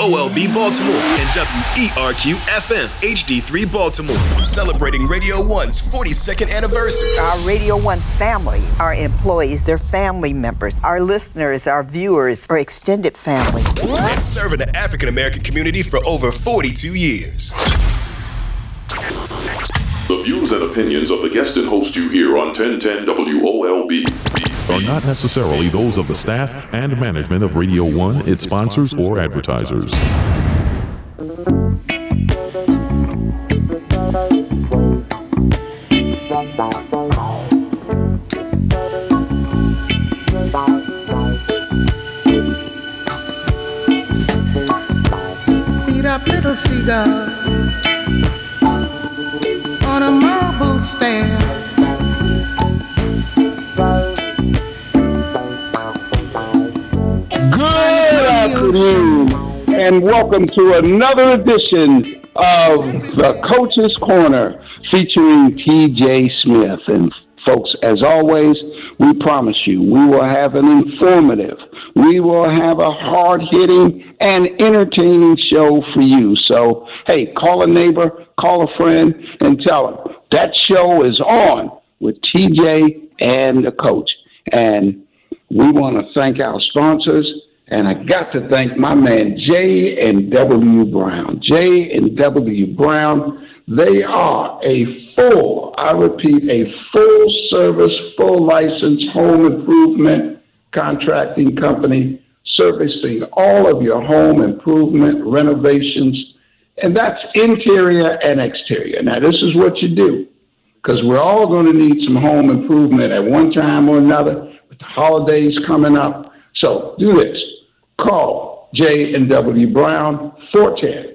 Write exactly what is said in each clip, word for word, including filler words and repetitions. W O L B Baltimore and W E R Q F M H D three Baltimore, celebrating Radio One's forty-second anniversary. Our Radio One family, our employees, their family members, our listeners, our viewers, our extended family. And serving the African-American community for over forty-two years. The views and opinions of the guest and host you hear on ten ten W O L B are not necessarily those of the staff and management of Radio One, its sponsors, or advertisers. Eat up, little seagull. On a marble stand, good afternoon, and welcome to another edition of the Coach's Corner featuring T J Smith. And folks, as always, we promise you we will have an informative, we will have a hard-hitting and entertaining show for you. So, hey, call a neighbor, call a friend, and tell them that show is on with T J and the coach. And we want to thank our sponsors, and I got to thank my man J and W Brown. J and W Brown, they are a full, I repeat, a full-service, full-license home improvement contracting company servicing all of your home improvement renovations, and that's interior and exterior. Now, this is what you do, because we're all going to need some home improvement at one time or another with the holidays coming up. So do this. Call J and W Brown, four one zero,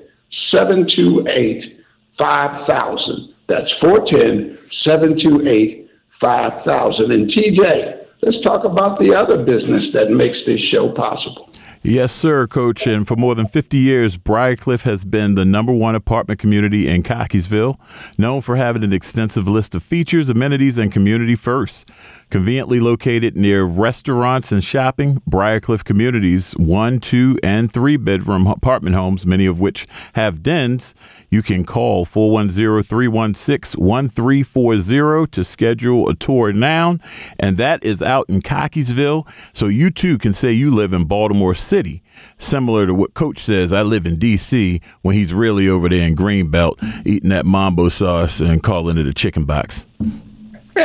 seven two eight, five thousand. That's four one zero, seven two eight, five thousand. And T J, let's talk about the other business that makes this show possible. Yes, sir, Coach. And for more than fifty years, Briarcliff has been the number one apartment community in Cockeysville, known for having an extensive list of features, amenities, and community firsts. Conveniently located near restaurants and shopping, Briarcliff Communities one, two, and three bedroom apartment homes, many of which have dens. You can call four one zero, three one six, one three four zero to schedule a tour now. And that is out in Cockeysville. So you too can say you live in Baltimore City. City, similar to what Coach says, I live in D C when he's really over there in Greenbelt eating that mambo sauce and calling it a chicken box. Well,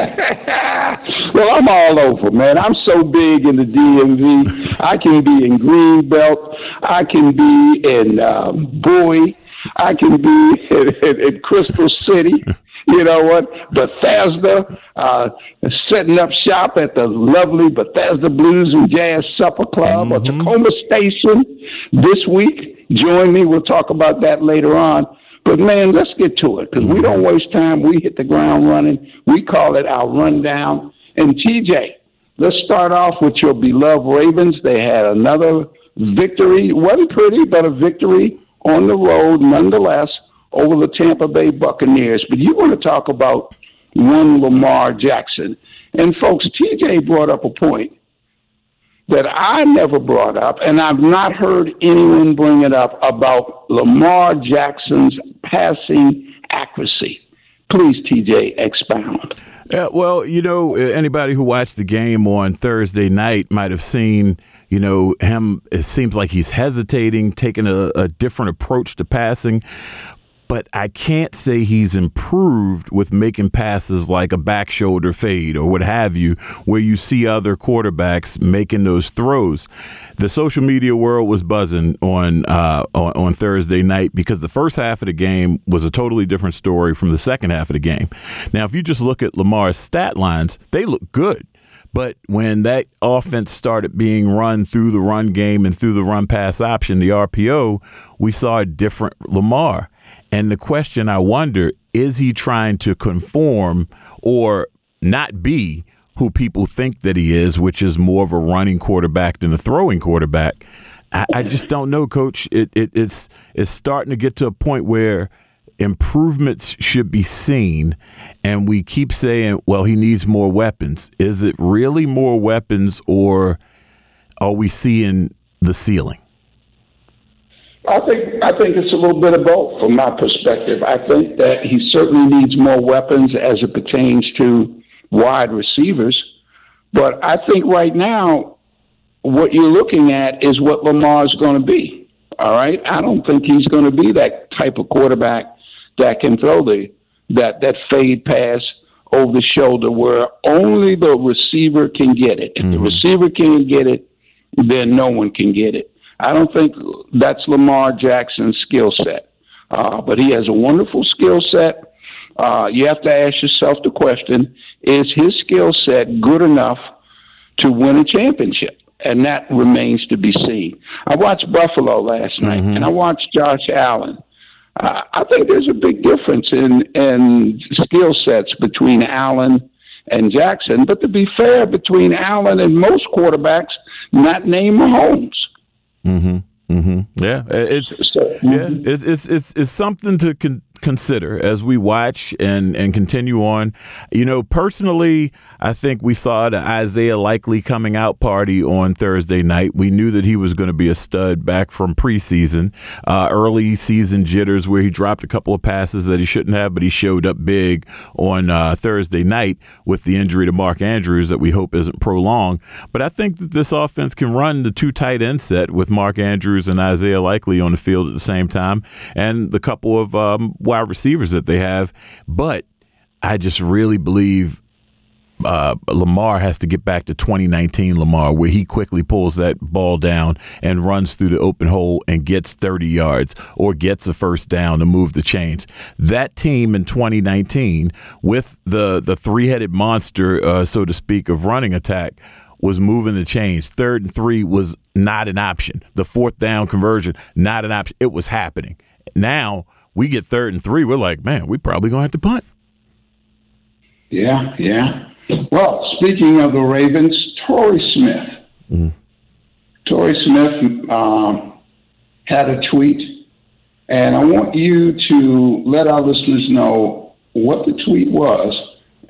I'm all over, man. I'm so big in the D M V. I can be in Greenbelt. I can be in um, Bowie. I can be in, in, in Crystal City. You know what? Bethesda, uh, setting up shop at the lovely Bethesda Blues and Jazz Supper Club, mm-hmm. or Takoma Station this week. Join me. We'll talk about that later on. But, man, let's get to it, because we don't waste time. We hit the ground running. We call it our rundown. And, T J, let's start off with your beloved Ravens. They had another victory. Wasn't pretty, but a victory on the road nonetheless, over the Tampa Bay Buccaneers. But you want to talk about one Lamar Jackson. And, folks, T J brought up a point that I never brought up, and I've not heard anyone bring it up, about Lamar Jackson's passing accuracy. Please, T J, expound. Yeah, well, you know, anybody who watched the game on Thursday night might have seen, you know, him. It seems like he's hesitating, taking a, a different approach to passing. But I can't say he's improved with making passes like a back shoulder fade or what have you, where you see other quarterbacks making those throws. The social media world was buzzing on, uh, on on Thursday night, because the first half of the game was a totally different story from the second half of the game. Now, if you just look at Lamar's stat lines, they look good. But when that offense started being run through the run game and through the run pass option, the R P O, we saw a different Lamar. And the question, I wonder, is he trying to conform or not be who people think that he is, which is more of a running quarterback than a throwing quarterback? I, I just don't know, Coach. It, it, it's it's starting to get to a point where improvements should be seen, and we keep saying, well, he needs more weapons. Is it really more weapons, or are we seeing the ceiling? I think I think it's a little bit of both from my perspective. I think that he certainly needs more weapons as it pertains to wide receivers. But I think right now what you're looking at is what Lamar's going to be, all right? I don't think he's going to be that type of quarterback that can throw the that, that fade pass over the shoulder where only the receiver can get it. If mm-hmm. the receiver can't get it, then no one can get it. I don't think that's Lamar Jackson's skill set. Uh, but he has a wonderful skill set. Uh, you have to ask yourself the question, is his skill set good enough to win a championship? And that remains to be seen. I watched Buffalo last night, mm-hmm. and I watched Josh Allen. Uh, I think there's a big difference in, in skill sets between Allen and Jackson. But to be fair, between Allen and most quarterbacks, not named Mahomes. Mm-hmm. Mm-hmm. Yeah, it's yeah, it's it's it's, it's something to con- consider as we watch and, and continue on. You know, personally, I think we saw the Isaiah Likely coming out party on Thursday night. We knew that he was going to be a stud back from preseason, uh, early season jitters where he dropped a couple of passes that he shouldn't have, but he showed up big on uh, Thursday night with the injury to Mark Andrews that we hope isn't prolonged. But I think that this offense can run the two tight end set with Mark Andrews and Isaiah Likely on the field at the same time, and the couple of um, wide receivers that they have. But I just really believe uh, Lamar has to get back to twenty nineteen Lamar, where he quickly pulls that ball down and runs through the open hole and gets thirty yards or gets a first down to move the chains. That team in twenty nineteen with the, the three-headed monster, uh, so to speak, of running attack, was moving the chains. Third and three was not an option. The fourth down conversion, not an option. It was happening. Now we get third and three. We're like, man, we probably going to have to punt. Yeah, yeah. Well, speaking of the Ravens, Torrey Smith. Mm. Torrey Smith um, had a tweet, and I want you to let our listeners know what the tweet was,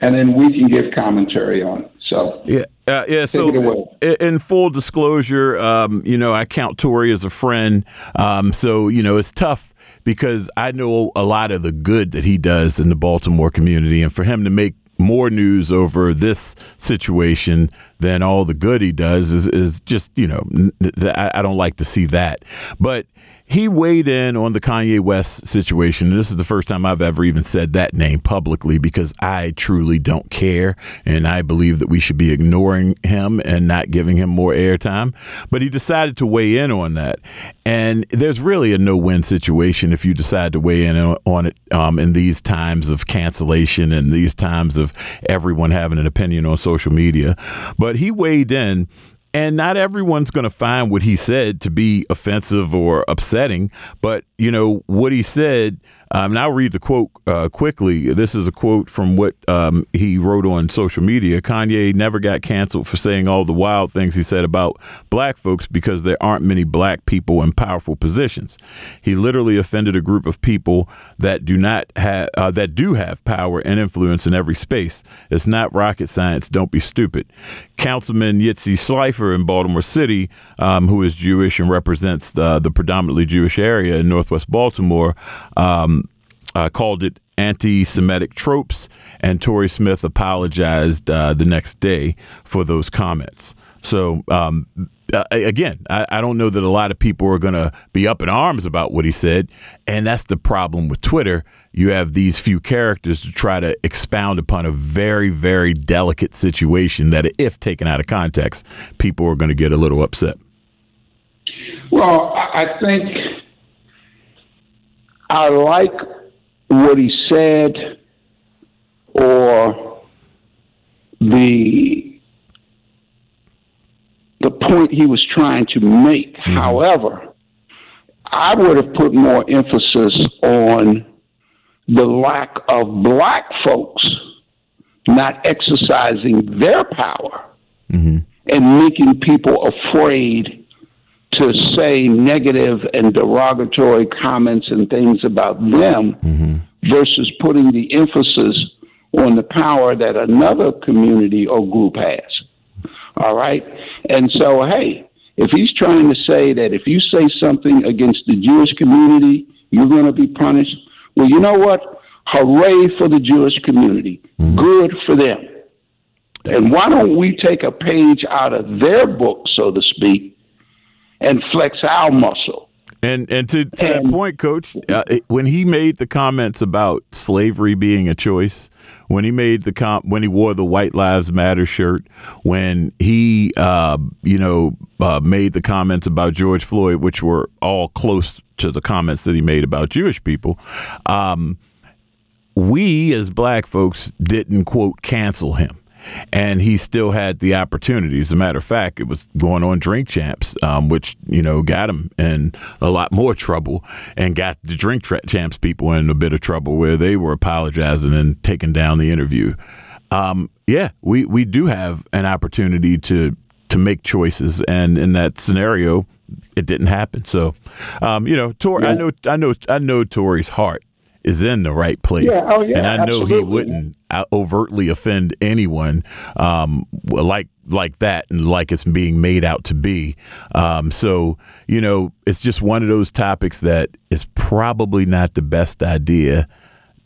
and then we can give commentary on it. So, yeah. Uh, yeah, so in full disclosure, um, you know, I count Torrey as a friend. Um, so, you know, it's tough because I know a lot of the good that he does in the Baltimore community. And for him to make more news over this situation than all the good he does is, is just, you know, I don't like to see that. But he weighed in on the Kanye West situation. And this is the first time I've ever even said that name publicly because I truly don't care. And I believe that we should be ignoring him and not giving him more airtime. But he decided to weigh in on that. And there's really a no-win situation if you decide to weigh in on it um, in these times of cancellation and these times of everyone having an opinion on social media. But he weighed in. And not everyone's going to find what he said to be offensive or upsetting. But, you know, what he said, um, and I'll read the quote uh, quickly. This is a quote from what um, he wrote on social media. Kanye never got canceled for saying all the wild things he said about black folks because there aren't many black people in powerful positions. He literally offended a group of people that do not have uh, that do have power and influence in every space. It's not rocket science. Don't be stupid. Councilman Yitzy Schleifer in Baltimore City, um, who is Jewish and represents the, the predominantly Jewish area in Northwest Baltimore, um, uh, called it anti-Semitic tropes, and Torrey Smith apologized uh, the next day for those comments. So, um, uh, again, I, I don't know that a lot of people are going to be up in arms about what he said, and that's the problem with Twitter. You have these few characters to try to expound upon a very, very delicate situation that, if taken out of context, people are going to get a little upset. Well, I think I like what he said or the the point he was trying to make. Mm-hmm. However, I would have put more emphasis on the lack of black folks not exercising their power mm-hmm. and making people afraid to say negative and derogatory comments and things about them mm-hmm. versus putting the emphasis on the power that another community or group has. All right. And so, hey, if he's trying to say that if you say something against the Jewish community, you're going to be punished, well, you know what? Hooray for the Jewish community. Mm-hmm. Good for them. And why don't we take a page out of their book, so to speak, and flex our muscle? And and to, to and, that point, Coach, uh, when he made the comments about slavery being a choice, when he made the comp, when he wore the White Lives Matter shirt, when he, uh, you know, uh, made the comments about George Floyd, which were all close to the comments that he made about Jewish people, um, we as black folks didn't, quote, cancel him. And he still had the opportunity. As a matter of fact, it was going on Drink Champs, um, which, you know, got him in a lot more trouble and got the Drink tra- Champs people in a bit of trouble where they were apologizing and taking down the interview. Um, yeah, we, we do have an opportunity to to make choices. And in that scenario, it didn't happen. So, um, you know, Tor- yeah. I know I know I know Torrey's heart is in the right place. Yeah. Oh, yeah, and I know absolutely. He wouldn't overtly offend anyone um, like like that and like it's being made out to be. Um, so, you know, it's just one of those topics that is probably not the best idea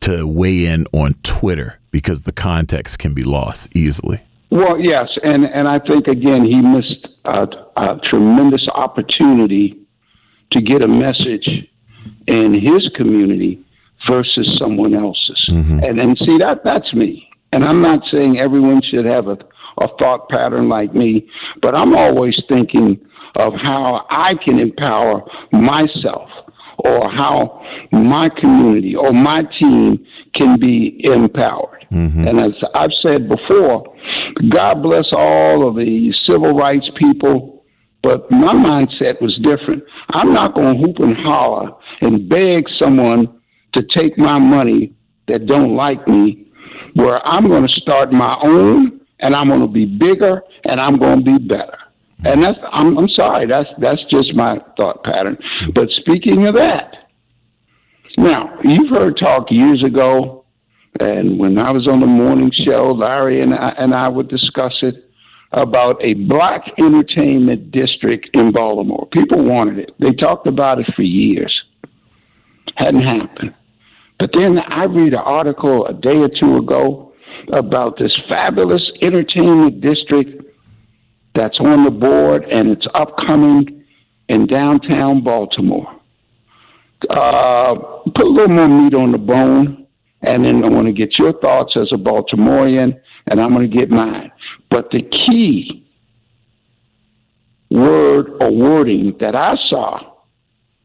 to weigh in on Twitter because the context can be lost easily. Well, yes. And, and I think, again, he missed a, a tremendous opportunity to get a message in his community versus someone else's. Mm-hmm. And and see, that that's me. And I'm not saying everyone should have a, a thought pattern like me, but I'm always thinking of how I can empower myself or how my community or my team can be empowered. Mm-hmm. And as I've said before, God bless all of the civil rights people, but my mindset was different. I'm not going to hoop and holler and beg someone to take my money that don't like me, where I'm going to start my own, and I'm going to be bigger, and I'm going to be better. And that's, I'm, I'm sorry, that's that's just my thought pattern. But speaking of that, now, you've heard talk years ago, and when I was on the morning show, Larry and I, and I would discuss it, about a black entertainment district in Baltimore. People wanted it. They talked about it for years. Hadn't happened. But then I read an article a day or two ago about this fabulous entertainment district that's on the board and it's upcoming in downtown Baltimore. Uh, put a little more meat on the bone, and then I want to get your thoughts as a Baltimorean, and I'm going to get mine. But the key word or wording that I saw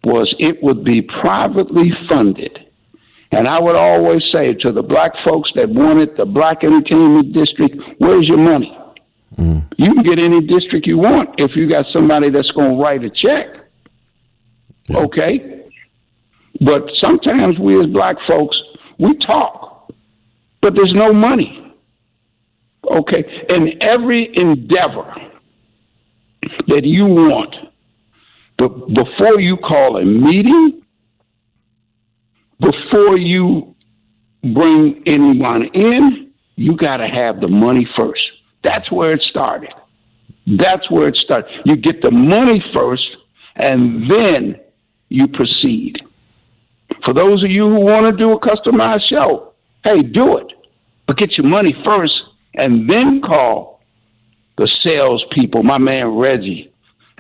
was it would be privately funded. And I would always say to the black folks that wanted the black entertainment district, where's your money? Mm. You can get any district you want if you got somebody that's going to write a check. Yeah. Okay? But sometimes we as black folks, we talk, but there's no money. Okay? In every endeavor that you want, but before you call a meeting, before you bring anyone in, you got to have the money first. That's where it started. That's where it started. You get the money first, and then you proceed. For those of you who want to do a customized show, hey, do it. But get your money first, and then call the salespeople, my man Reggie,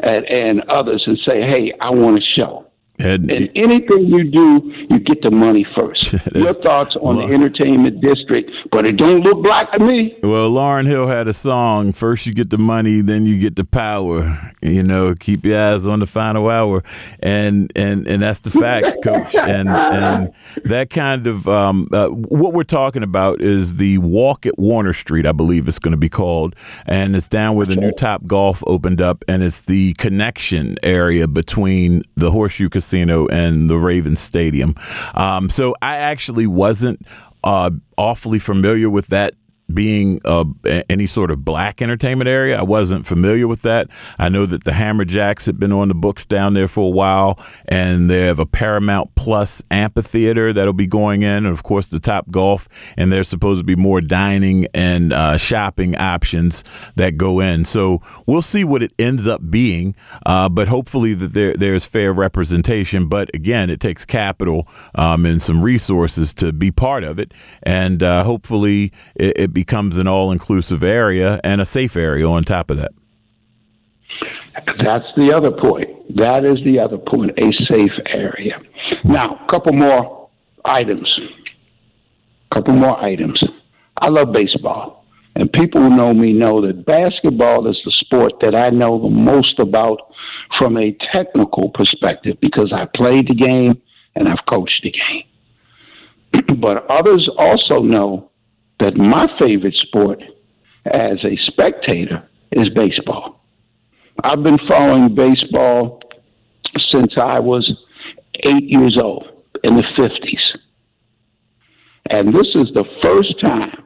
And, and others, and say, hey, I want a show. And, and anything you do, you get the money first. Your thoughts on Lauren. The entertainment district, but it don't look black to me. Well, Lauryn Hill had a song, first you get the money, then you get the power. You know, keep your eyes on the final hour. And and, and that's the facts, Coach. And, and that kind of, um, uh, what we're talking about is the Walk at Warner Street, I believe it's going to be called. And it's down where the new Topgolf opened up, and it's the connection area between the Horseshoe Casino Casino and the Ravens Stadium. Um, so I actually wasn't uh, awfully familiar with that being uh, any sort of black entertainment area. I wasn't familiar with that. I know that the Hammerjacks had been on the books down there for a while, and they have a Paramount Plus amphitheater that'll be going in, and of course the Topgolf, and there's supposed to be more dining and uh, shopping options that go in. So we'll see what it ends up being, uh, but hopefully that there there's fair representation. But again, it takes capital um, and some resources to be part of it, and uh, hopefully it, it becomes an all-inclusive area and a safe area on top of that. That's the other point. That is the other point, a safe area. Now, a couple more items. A couple more items. I love baseball, and people who know me know that basketball is the sport that I know the most about from a technical perspective because I played the game and I've coached the game. But others also know that my favorite sport as a spectator is baseball. I've been following baseball since I was eight years old in the fifties. And this is the first time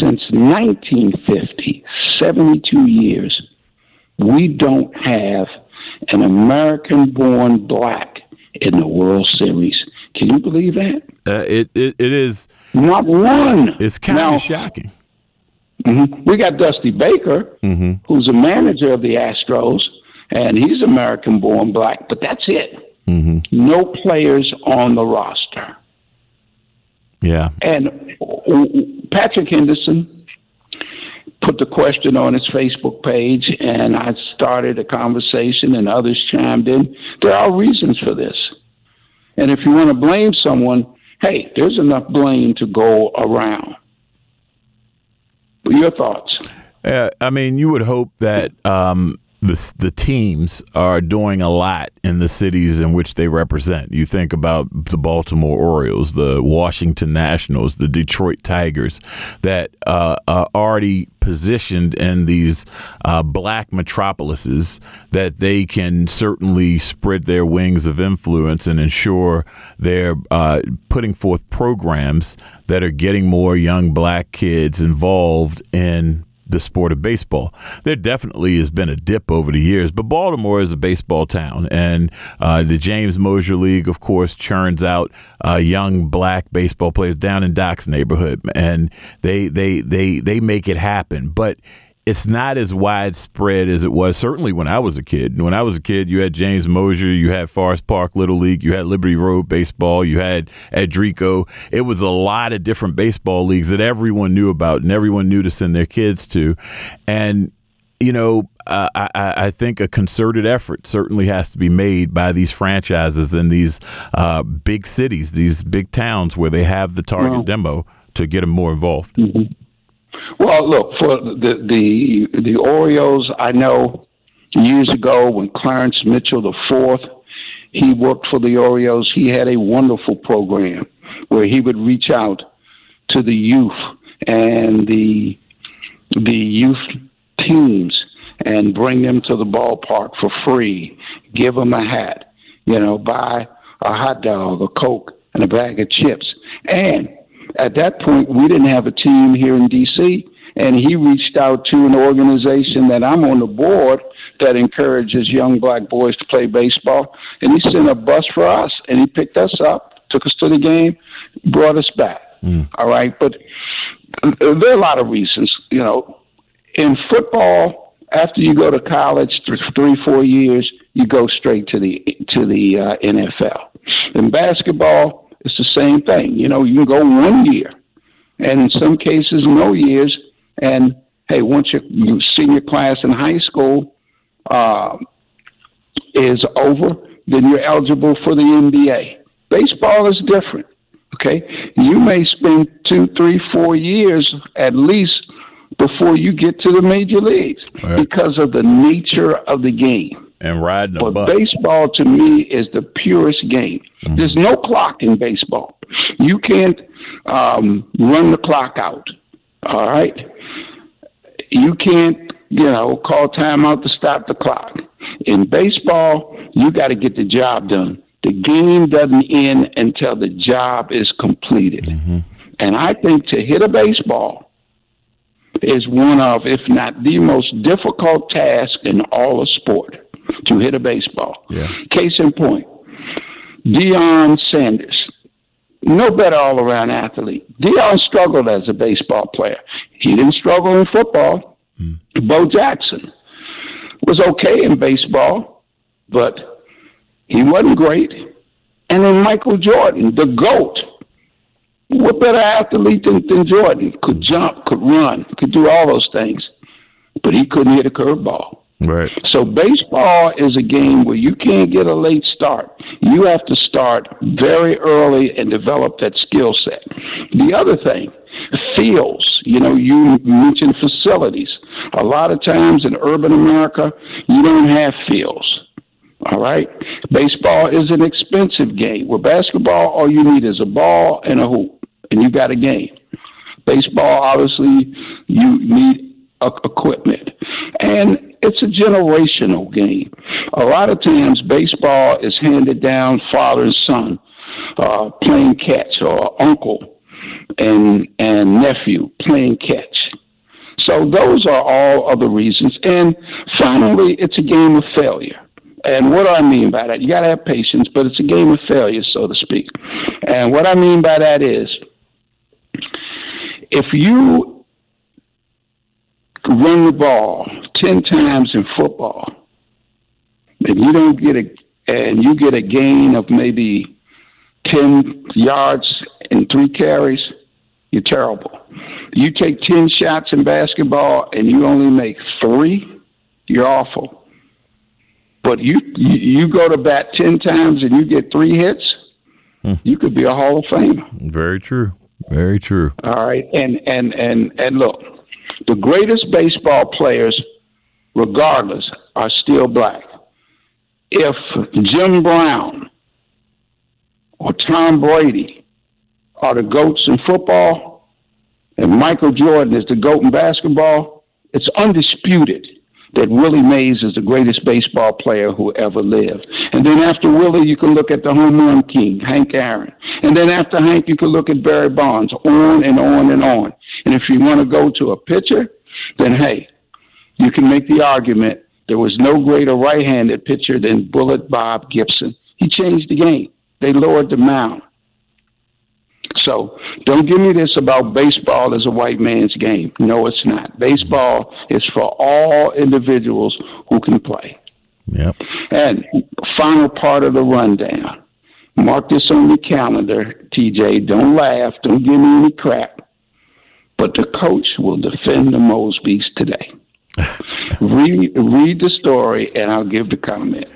since nineteen fifty, seventy-two years, we don't have an American-born black in the World Series. Can you believe that? Uh, it, it it is. Not one. It's kind of shocking. Mm-hmm. We got Dusty Baker, mm-hmm. who's a manager of the Astros, and he's American-born black, but that's it. Mm-hmm. No players on the roster. Yeah. And Patrick Henderson put the question on his Facebook page, and I started a conversation, and others chimed in. There are reasons for this. And if you want to blame someone, hey, there's enough blame to go around. Your thoughts? Uh, I mean, you would hope that um, the, the teams are doing a lot in the cities in which they represent. You think about the Baltimore Orioles, the Washington Nationals, the Detroit Tigers, that uh, are already positioned in these uh, black metropolises that they can certainly spread their wings of influence and ensure they're uh, putting forth programs that are getting more young black kids involved in the sport of baseball. There definitely has been a dip over the years, but Baltimore is a baseball town, and uh, the James Mosier League, of course, churns out uh, young black baseball players down in Doc's neighborhood, and they they they they make it happen. But it's not as widespread as it was, certainly when I was a kid. When I was a kid, you had James Mosier, you had Forest Park Little League, you had Liberty Road Baseball, you had Adrico. It was a lot of different baseball leagues that everyone knew about and everyone knew to send their kids to. And, you know, Uh, I, I think a concerted effort certainly has to be made by these franchises in these uh, big cities, these big towns where they have the target well, demo to get them more involved. Mm-hmm. Well, look, for the, the the Orioles, I know years ago when Clarence Mitchell the fourth, he worked for the Orioles. He had a wonderful program where he would reach out to the youth and the the youth teams and bring them to the ballpark for free, give them a hat, you know, buy a hot dog, a Coke, and a bag of chips. And at that point, we didn't have a team here in D C, and he reached out to an organization that I'm on the board that encourages young black boys to play baseball, and he sent a bus for us, and he picked us up, took us to the game, brought us back. Mm. All right? But there are a lot of reasons, you know. In football, after you go to college for three, four years, you go straight to the, to the uh, N F L. In basketball, it's the same thing. You know, you can go one year, and in some cases, no years. And, hey, once your, your senior class in high school uh, is over, then you're eligible for the N B A. Baseball is different, okay? You may spend two, three, four years at least before you get to the major leagues right. because of the nature of the game. And riding a but bus. Baseball, to me, is the purest game. Mm-hmm. There's no clock in baseball. You can't um, run the clock out, all right? You can't, you know, call timeout to stop the clock. In baseball, you got to get the job done. The game doesn't end until the job is completed. Mm-hmm. And I think to hit a baseball, is one of, if not the most difficult task in all of sport, to hit a baseball. Yeah. Case in point, Deion Sanders, no better all-around athlete. Deion struggled as a baseball player. He didn't struggle in football. Mm. Bo Jackson was okay in baseball, but he wasn't great. And then Michael Jordan, the GOAT. What better athlete than, than Jordan? Could jump, could run, could do all those things, but he couldn't hit a curveball. Right. So baseball is a game where you can't get a late start. You have to start very early and develop that skill set. The other thing, fields. You know, you mentioned facilities. A lot of times in urban America, you don't have fields. All right? Baseball is an expensive game. With basketball, all you need is a ball and a hoop, and you got a game. Baseball, obviously, you need a- equipment. And it's a generational game. A lot of times, baseball is handed down father and son, uh, playing catch, or uncle and and nephew playing catch. So those are all other reasons. And finally, it's a game of failure. And what do I mean by that? You got to have patience, but it's a game of failure, so to speak. And what I mean by that is, if you run the ball ten times in football, and you don't get a, and you get a gain of maybe ten yards in three carries, you're terrible. You take ten shots in basketball and you only make three, you're awful. But you you go to bat ten times and you get three hits, hmm. you could be a Hall of Famer. Very true. Very true. All right. And and, and, and look, the greatest baseball players, regardless, are still black. If Jim Brown or Tom Brady are the GOATs in football and Michael Jordan is the GOAT in basketball, it's undisputed that Willie Mays is the greatest baseball player who ever lived. And then after Willie, you can look at the home run king, Hank Aaron. And then after Hank, you can look at Barry Bonds, on and on and on. And if you want to go to a pitcher, then, hey, you can make the argument there was no greater right-handed pitcher than Bullitt Bob Gibson. He changed the game. They lowered the mound. So don't give me this about baseball is a white man's game. No, it's not. Baseball is for all individuals who can play. Yep. And final part of the rundown. Mark this on your calendar, T J. Don't laugh. Don't give me any crap. But the coach will defend the Mosbys today. read, read the story, and I'll give the comment.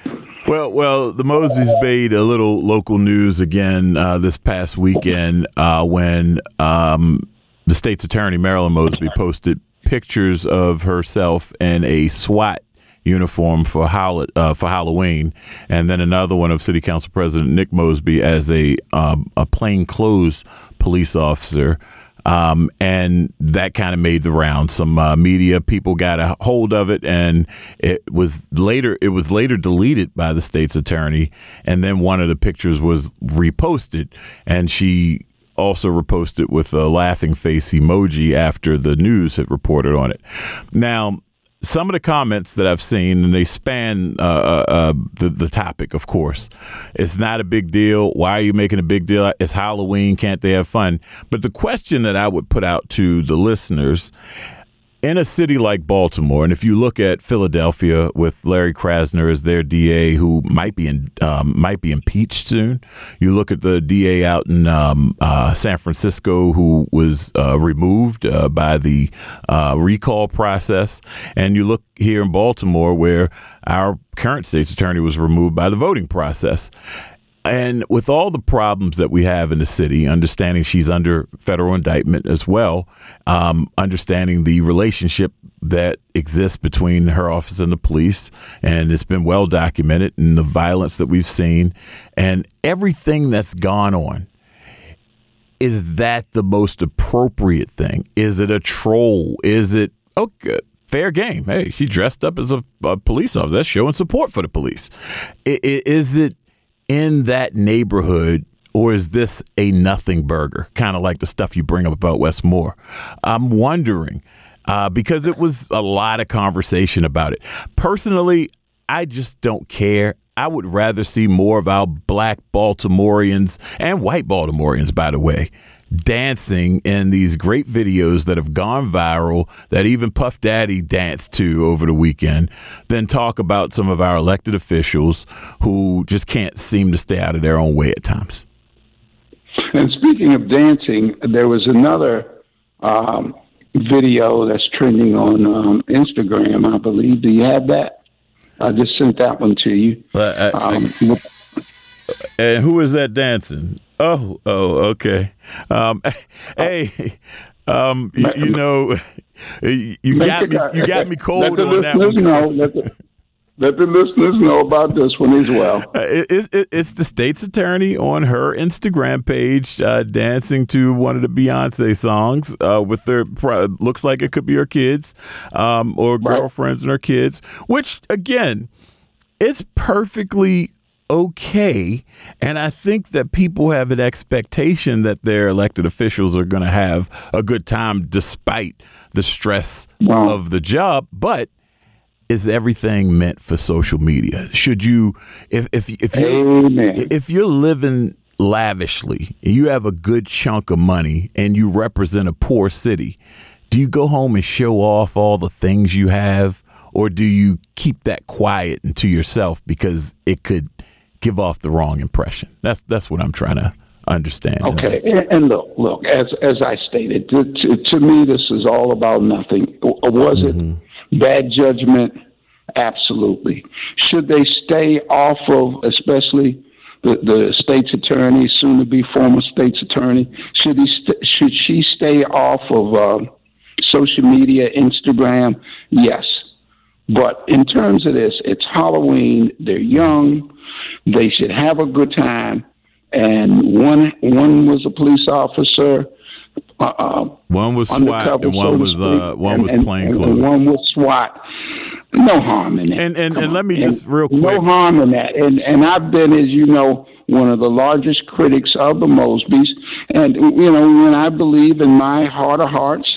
Well, well, the Mosbys made a little local news again uh, this past weekend uh, when um, the state's attorney, Marilyn Mosby, posted pictures of herself in a SWAT uniform for Hall- uh, for Halloween, and then another one of City Council President Nick Mosby as a um, a plainclothes police officer. Um, and that kind of made the round. Some uh, media people got a hold of it, and it was later it was later deleted by the state's attorney. And then one of the pictures was reposted, and she also reposted with a laughing face emoji after the news had reported on it. Now, some of the comments that I've seen, and they span uh, uh, the, the topic, of course. It's not a big deal. Why are you making a big deal? It's Halloween. Can't they have fun? But the question that I would put out to the listeners, in a city like Baltimore, and if you look at Philadelphia with Larry Krasner as their D A, who might be in, um, might be impeached soon. You look at the D A out in um, uh, San Francisco, who was uh, removed uh, by the uh, recall process. And you look here in Baltimore, where our current state's attorney was removed by the voting process. And with all the problems that we have in the city, understanding she's under federal indictment as well, um, understanding the relationship that exists between her office and the police, and it's been well documented, and the violence that we've seen and everything that's gone on. Is that the most appropriate thing? Is it a troll? Is it okay? Fair game. Hey, she dressed up as a, a police officer. That's showing support for the police. I, I, is it in that neighborhood, or is this a nothing burger, kind of like the stuff you bring up about Westmore? I'm wondering, uh, because it was a lot of conversation about it. Personally, I just don't care. I would rather see more of our black Baltimoreans and white Baltimoreans, by the way, dancing in these great videos that have gone viral that even Puff Daddy danced to over the weekend, then talk about some of our elected officials who just can't seem to stay out of their own way at times. And speaking of dancing, there was another um, video that's trending on um, Instagram, I believe. Do you have that? I just sent that one to you. Uh, I, um, and who is that dancing? Oh, oh, okay. Um, hey, um, you, you know, you got me. You got me cold on that one. Know, let, the, let the listeners know about this one as well. Uh, it, it, it's the state's attorney on her Instagram page uh, dancing to one of the Beyonce songs uh, with their looks like it could be her kids um, or right. girlfriends and her kids, which again, it's perfectly okay, and I think that people have an expectation that their elected officials are going to have a good time despite the stress wow. of the job. But is everything meant for social media? Should you, if if if you if you're living lavishly, you have a good chunk of money, and you represent a poor city, do you go home and show off all the things you have, or do you keep that quiet and to yourself because it could give off the wrong impression? That's that's what I'm trying to understand. Okay, and, and look, look. As as I stated, to, to me, this is all about nothing. Was mm-hmm. it bad judgment? Absolutely. Should they stay off of, especially the, the state's attorney, soon to be former state's attorney? Should he? St- should she stay off of uh, social media, Instagram? Yes. But in terms of this, it's Halloween. They're young. They should have a good time. And one one was a police officer. Uh, one was SWAT, and one so was uh, one was plain clothes. And one was SWAT. No harm in that. And and, and let me just and real quick. No harm in that. And and I've been, as you know, one of the largest critics of the Mosbys. And you know, when I believe in my heart of hearts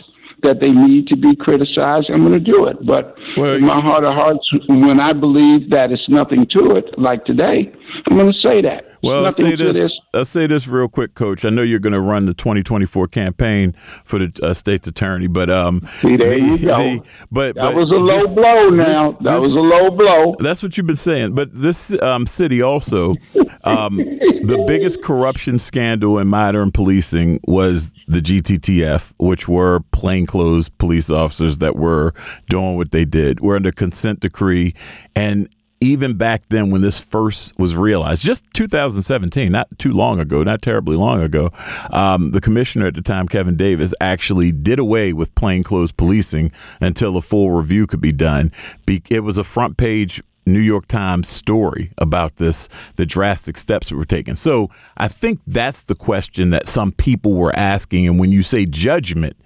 that they need to be criticized, I'm going to do it. But well, in my heart of hearts, when I believe that it's nothing to it, like today, I'm going to say that. Well, I'll say this, this. I'll say this real quick, Coach. I know you're going to run the twenty twenty-four campaign for the uh, state's attorney, but um, see, there the, you go. The, but that but was a low this, blow. Now this, that this, was a low blow. That's what you've been saying. But this um, city also, um, the biggest corruption scandal in modern policing was the G T T F, which were plainclothes police officers that were doing what they did. We're under consent decree, and even back then when this first was realized, just two thousand seventeen, not too long ago, not terribly long ago, um, the commissioner at the time, Kevin Davis, actually did away with plainclothes policing until a full review could be done. Be- it was a front page New York Times story about this, the drastic steps that were taken. So I think that's the question that some people were asking. And when you say judgment,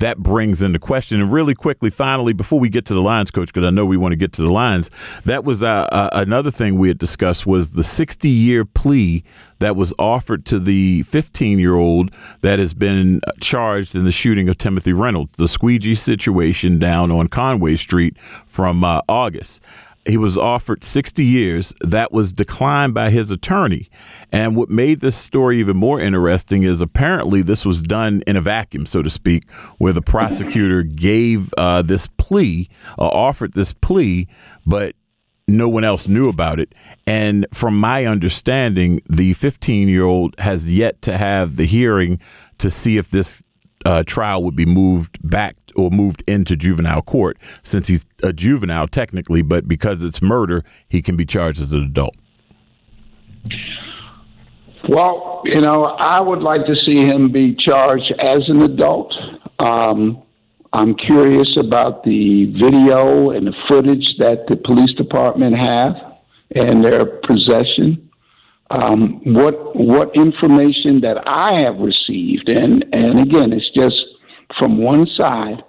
that brings into question. And really quickly, finally, before we get to the lines, Coach, because I know we want to get to the lines, that was uh, uh, another thing we had discussed was the sixty-year plea that was offered to the fifteen-year-old that has been charged in the shooting of Timothy Reynolds, the squeegee situation down on Conway Street from uh, August. He was offered sixty years. That was declined by his attorney. And what made this story even more interesting is apparently this was done in a vacuum, so to speak, where the prosecutor gave uh, this plea, uh, offered this plea, but no one else knew about it. And from my understanding, the fifteen-year-old has yet to have the hearing to see if this Uh, trial would be moved back or moved into juvenile court, since he's a juvenile technically, but because it's murder, he can be charged as an adult. Well, you know, I would like to see him be charged as an adult. Um, I'm curious about the video and the footage that the police department have in their possession. Um, what what information that I have received, and, and again, it's just from one side,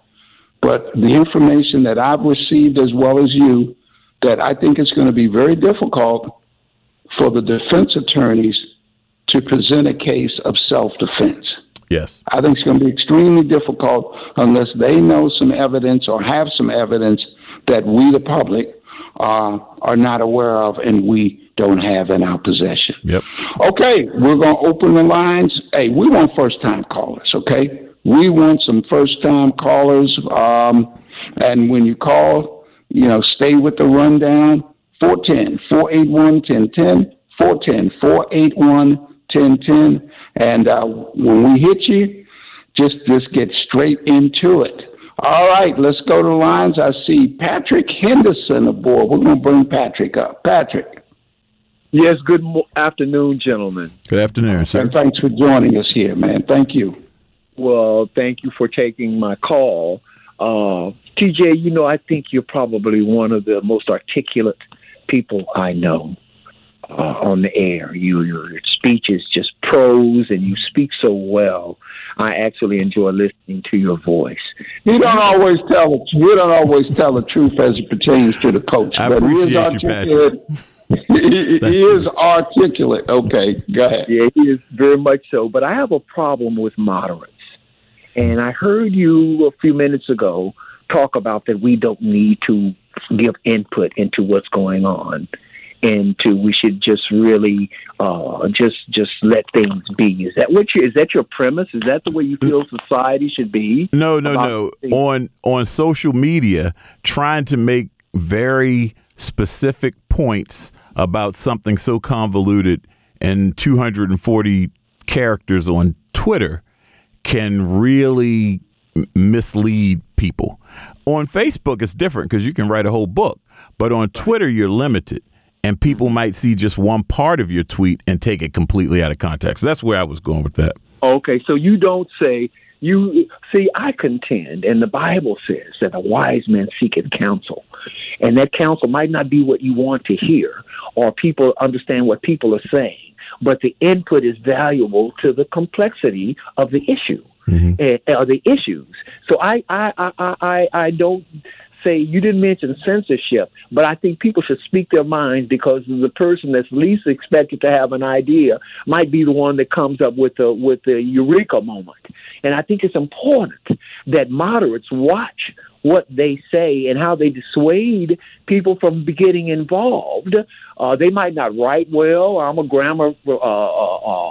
but the information that I've received as well as you, that I think it's going to be very difficult for the defense attorneys to present a case of self-defense. Yes. I think it's going to be extremely difficult unless they know some evidence or have some evidence that we, the public, uh, are not aware of and we don't have in our possession. Yep. Okay, we're going to open the lines. Hey, we want first-time callers, okay? We want some first-time callers. Um, and when you call, you know, stay with the rundown. four one zero, four eight one, one zero one zero, four one zero, four eight one, one zero one zero. And uh, when we hit you, just, just get straight into it. All right, let's go to the lines. I see Patrick Henderson aboard. We're going to bring Patrick up. Patrick. Yes, good mo- afternoon, gentlemen. Good afternoon, sir. And thanks for joining us here, man. Thank you. Well, thank you for taking my call. Uh, T J, you know, I think you're probably one of the most articulate people I know uh, on the air. You, your speech is just prose, and you speak so well. I actually enjoy listening to your voice. You don't always tell it. You don't always tell the truth as it pertains to the coach. I appreciate you, Patrick. he he is articulate. Okay, go ahead. Yeah, he is very much so. But I have a problem with moderates. And I heard you a few minutes ago talk about that we don't need to give input into what's going on, and to we should just really uh, just just let things be. Is that what you? Is that your premise? Is that the way you feel society should be? No, no, no. Things? On on social media, trying to make very specific points about something so convoluted and two hundred forty characters on Twitter can really mislead people. On Facebook, it's different because you can write a whole book, but on Twitter, you're limited, and people might see just one part of your tweet and take it completely out of context. That's where I was going with that. Okay, so you don't say, you see, I contend, and the Bible says that a wise man seeketh counsel, and that counsel might not be what you want to hear, or people understand what people are saying. But the input is valuable to the complexity of the issue, mm-hmm. uh, or the issues. So I, I, I, I, I don't say, you didn't mention censorship, but I think people should speak their minds because the person that's least expected to have an idea might be the one that comes up with the, with the eureka moment. And I think it's important that moderates watch what they say and how they dissuade people from getting involved. Uh, they might not write well. I'm a grammar uh, uh,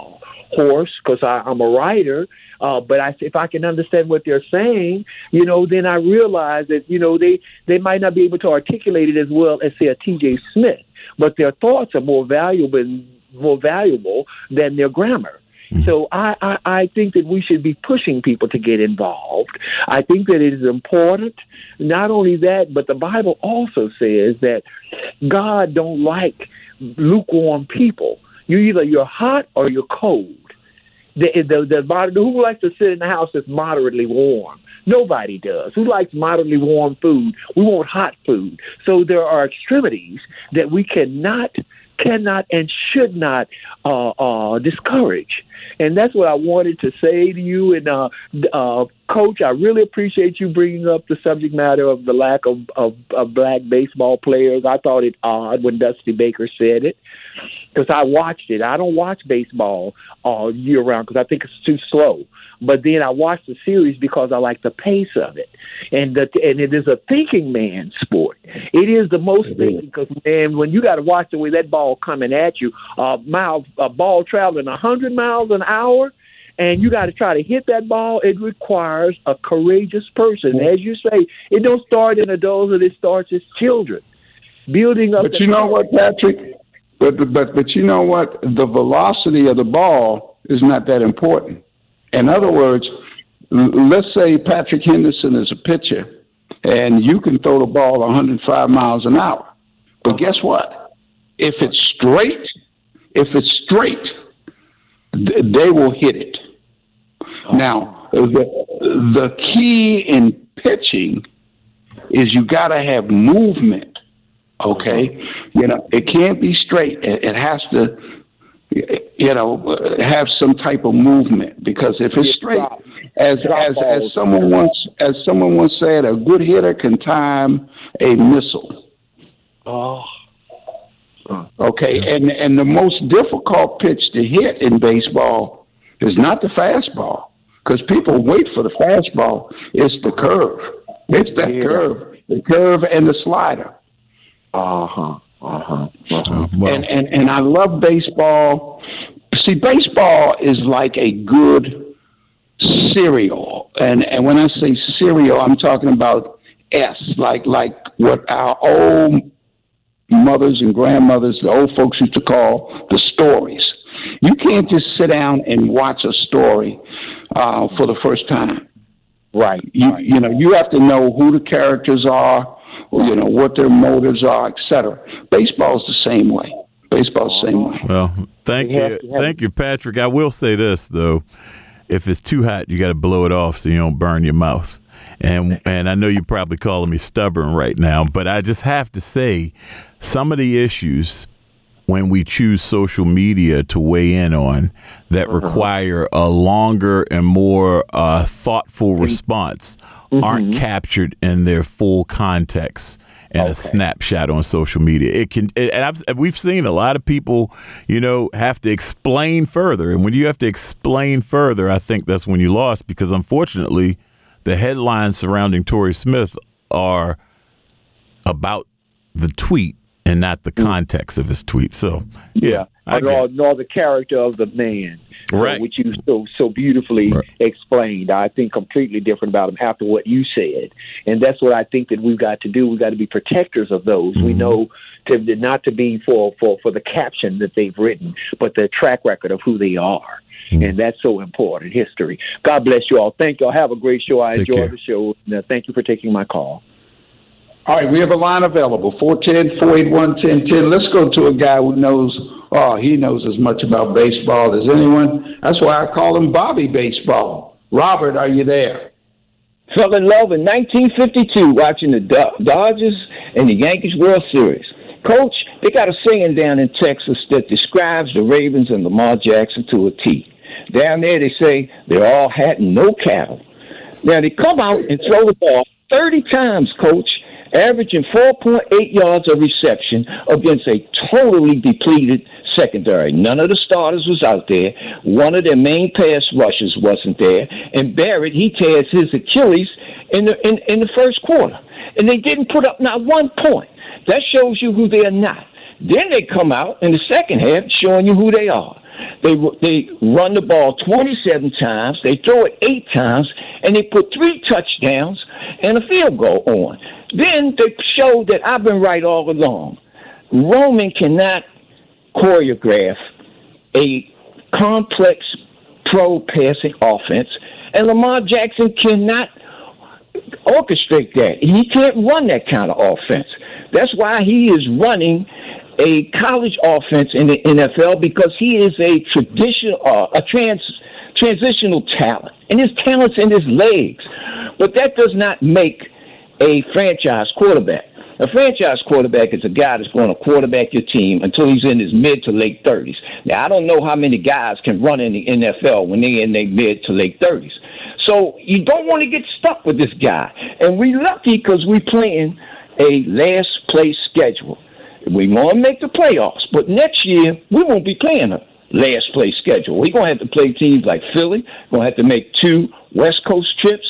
uh, horse because I'm a writer. Uh, but I, if I can understand what they're saying, you know, then I realize that, you know, they, they might not be able to articulate it as well as, say, a T J Smith. But their thoughts are more valuable, more valuable than their grammar. So I, I, I think that we should be pushing people to get involved. I think that it is important. Not only that, but the Bible also says that God don't like lukewarm people. You either you're hot or you're cold. The, the, the, the, who likes to sit in the house that's moderately warm? Nobody does. Who likes moderately warm food? We want hot food. So there are extremities that we cannot cannot and should not uh, uh, discourage. And that's what I wanted to say to you. And, uh, uh, Coach, I really appreciate you bringing up the subject matter of the lack of, of, of black baseball players. I thought it odd when Dusty Baker said it because I watched it. I don't watch baseball all year round because I think it's too slow. But then I watched the series because I like the pace of it. And the, and it is a thinking man sport. It is the most thinking because, man, when you got to watch the way that ball coming at you, uh, mile, a ball traveling one hundred miles an hour, and you got to try to hit that ball, it requires a courageous person. As you say, it don't start in adulthood. It starts as children. Building up. But you know what, Patrick? But, but, but you know what? The velocity of the ball is not that important. In other words, let's say Patrick Henderson is a pitcher, and you can throw the ball one hundred five miles an hour. But guess what? If it's straight, if it's straight, they will hit it. Now, the, the key in pitching is you got to have movement, okay? You know, it can't be straight. It, it has to – you know, have some type of movement because if it's straight, as as as someone once as someone once said, a good hitter can time a missile. Oh, okay. And and the most difficult pitch to hit in baseball is not the fastball. because people wait for the fastball. It's the curve. It's that yeah. curve, the curve and the slider. Uh-huh, uh-huh, uh-huh. Well, and, and, and I love baseball. See, baseball is like a good cereal. And, and when I say cereal, I'm talking about S, like, like what our old mothers and grandmothers, the old folks used to call the stories. You can't just sit down and watch a story uh, for the first time. Right. You right. you know, you have to know who the characters are, or, you know, what their motives are, et cetera. Baseball's the same way. Baseball's the same way. Well, thank we you. Have have thank it. you, Patrick. I will say this, though. If it's too hot, you got to blow it off so you don't burn your mouth. And and I know you're probably calling me stubborn right now, but I just have to say some of the issues when we choose social media to weigh in on that uh-huh. require a longer and more uh, thoughtful response mm-hmm. aren't captured in their full context and okay. a snapshot on social media. It can, it, and I've, we've seen a lot of people, you know, have to explain further. And when you have to explain further, I think that's when you lost, because unfortunately the headlines surrounding Torrey Smith are about the tweet and not the context of his tweet. So, yeah. yeah nor, nor the character of the man, right. uh, which you so so beautifully right. explained. I think completely different about him after what you said. And that's what I think that we've got to do. We've got to be protectors of those. Mm-hmm. We know to, not to be for, for, for the caption that they've written, but the track record of who they are. Mm-hmm. And that's so important, history. God bless you all. Thank you all. Have a great show. I Take enjoyed care. the show. And, uh, thank you for taking my call. All right, we have a line available, four one zero, four eight one, one zero one zero. Let's go to a guy who knows, oh, he knows as much about baseball as anyone. That's why I call him Bobby Baseball. Robert, are you there? Fell in love in nineteen fifty-two watching the Dodgers and the Yankees World Series. Coach, they got a saying down in Texas that describes the Ravens and Lamar Jackson to a T. Down there they say they're all hat and no cattle. Now they come out and throw the ball thirty times, Coach, averaging four point eight yards of reception against a totally depleted secondary. None of the starters was out there. One of their main pass rushers wasn't there. And Barrett, he tears his Achilles in the, in, in the first quarter. And they didn't put up not one point. That shows you who they are not. Then they come out in the second half showing you who they are. They they run the ball twenty-seven times. They throw it eight times. And they put three touchdowns and a field goal on. Then they showed that I've been right all along. Roman cannot choreograph a complex pro passing offense, and Lamar Jackson cannot orchestrate that. He can't run that kind of offense. That's why he is running a college offense in the N F L, because he is a traditional, uh, a trans transitional talent, and his talent's in his legs. But that does not make a franchise quarterback. A franchise quarterback is a guy that's going to quarterback your team until he's in his mid to late thirties. Now, I don't know how many guys can run in the N F L when they're in their mid to late thirties. So you don't want to get stuck with this guy. And we're lucky because we're playing a last-place schedule. We want to make the playoffs, but next year we won't be playing a last-place schedule. We're going to have to play teams like Philly. We're going to have to make two West Coast trips.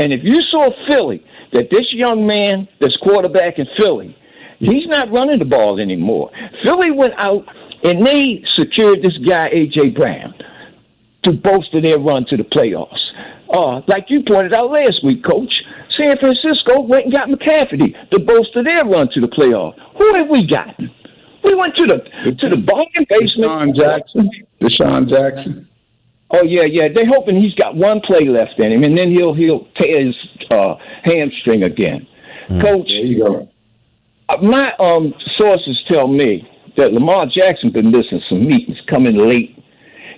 And if you saw Philly, that this young man, this quarterback in Philly, he's not running the ball anymore. Philly went out and they secured this guy, A J. Brown, to bolster their run to the playoffs. Uh, like you pointed out last week, Coach, San Francisco went and got McCafferty to bolster their run to the playoffs. Who have we gotten? We went to the to the bargain basement. Deshaun Jackson. Deshaun Jackson. Oh, yeah, yeah. They're hoping he's got one play left in him, and then he'll he'll tear his uh, hamstring again. Mm, Coach, there you go. My um, sources tell me that Lamar Jackson been missing some meetings, coming late.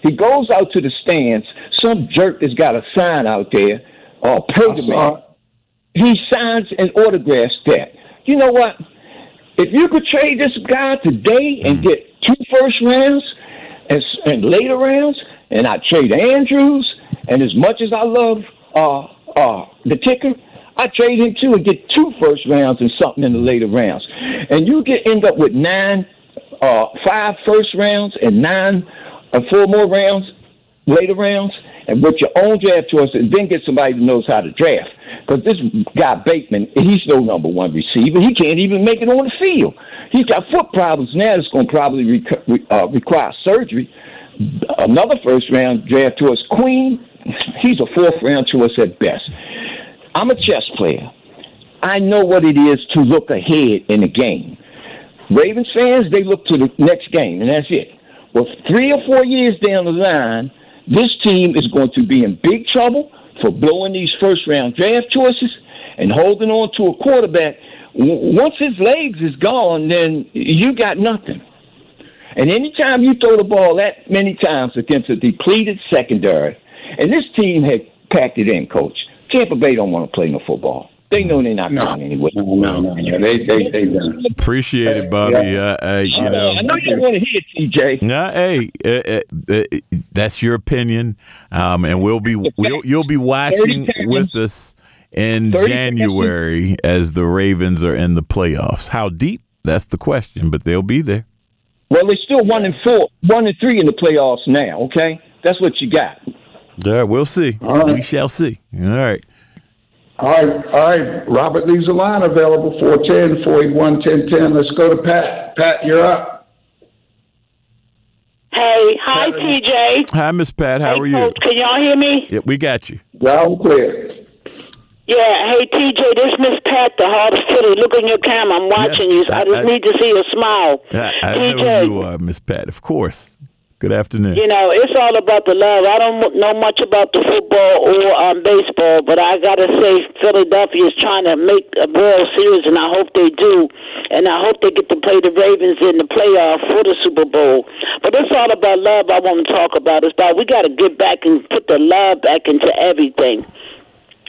He goes out to the stands. Some jerk has got a sign out there, or uh, pergament. He signs and autographs that. You know what? If you could trade this guy today and get two first rounds and, and later rounds, and I trade Andrews, and as much as I love uh, uh, the kicker, I trade him too and get two first rounds and something in the later rounds. And you get end up with nine, uh, five first rounds and nine, uh, four more rounds, later rounds, and with your own draft choice, and then get somebody who knows how to draft. Because this guy, Bateman, he's no number one receiver. He can't even make it on the field. He's got foot problems now that's going to probably rec- uh, require surgery. Another first-round draft choice, Queen, he's a fourth-round choice at best. I'm a chess player. I know what it is to look ahead in a game. Ravens fans, they look to the next game, and that's it. Well, three or four years down the line, this team is going to be in big trouble for blowing these first-round draft choices and holding on to a quarterback. Once his legs is gone, then you got nothing. And anytime you throw the ball that many times against a depleted secondary, and this team had packed it in, Coach. Tampa Bay don't want to play no football. They know they're not going anywhere. No, no, no. They, they, they done. Appreciate it, Bobby. Yeah. Uh, uh, you uh, know, I know you want to hear it, T J. Nah, hey, uh, uh, uh, that's your opinion, um, and we'll be we'll, you'll be watching with us in January as the Ravens are in the playoffs. How deep? That's the question, but they'll be there. Well, they're still one and four, one and three in the playoffs now. Okay, that's what you got. Yeah, we'll see. Right. We shall see. All right. All right, all right. Robert leaves a line available, four ten, four eighty-one, ten ten. Let's go to Pat. Pat, you're up. Hey, hi, Pat. T J. Hi, Miss Pat. How hey, are you? Coach, can y'all hear me? Yeah, we got you. Loud and clear. Yeah, hey, T J, this is Miss Pat, the Harbor City. Look on your camera. I'm watching yes, you. I, I just I, need to see your smile. I, I T J. Know you are, Miss Pat, of course. Good afternoon. You know, it's all about the love. I don't know much about the football or um, baseball, but I got to say Philadelphia is trying to make a World Series, and I hope they do. And I hope they get to play the Ravens in the playoff for the Super Bowl. But it's all about love I want to talk about. It's about we got to get back and put the love back into everything.